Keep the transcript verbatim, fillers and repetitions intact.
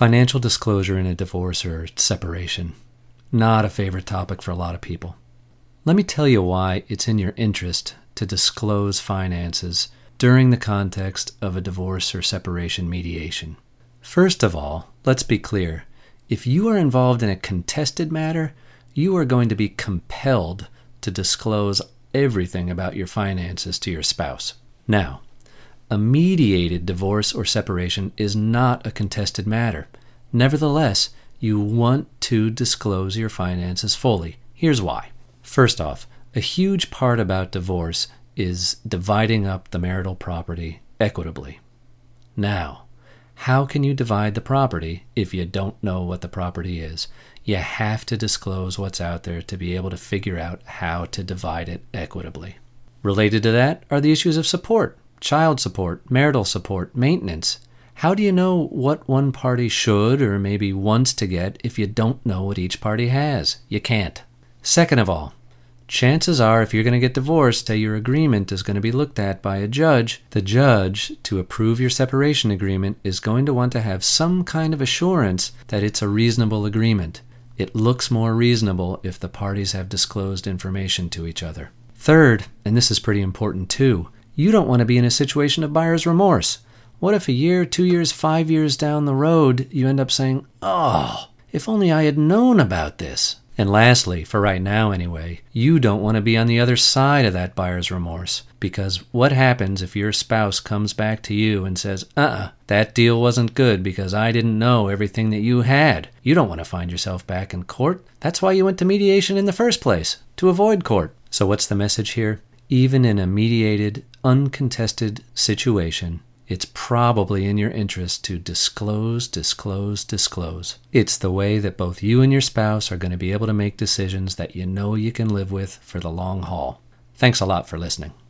Financial disclosure in a divorce or separation. Not a favorite topic for a lot of people. Let me tell you why it's in your interest to disclose finances during the context of a divorce or separation mediation. First of all, let's be clear. If you are involved in a contested matter, you are going to be compelled to disclose everything about your finances to your spouse. Now, a mediated divorce or separation is not a contested matter. Nevertheless, you want to disclose your finances fully. Here's why. First off, a huge part about divorce is dividing up the marital property equitably. Now, how can you divide the property if you don't know what the property is? You have to disclose what's out there to be able to figure out how to divide it equitably. Related to that are the issues of support. Child support, marital support, maintenance. How do you know what one party should or maybe wants to get if you don't know what each party has? You can't. Second of all, chances are if you're going to get divorced that your agreement is going to be looked at by a judge. The judge, to approve your separation agreement, is going to want to have some kind of assurance that it's a reasonable agreement. It looks more reasonable if the parties have disclosed information to each other. Third, and this is pretty important too, you don't want to be in a situation of buyer's remorse. What if a year, two years, five years down the road, you end up saying, oh, if only I had known about this. And lastly, for right now anyway, you don't want to be on the other side of that buyer's remorse. Because what happens if your spouse comes back to you and says, uh-uh, that deal wasn't good because I didn't know everything that you had. You don't want to find yourself back in court. That's why you went to mediation in the first place, to avoid court. So what's the message here? Even in a mediated, uncontested situation, it's probably in your interest to disclose, disclose, disclose. It's the way that both you and your spouse are going to be able to make decisions that you know you can live with for the long haul. Thanks a lot for listening.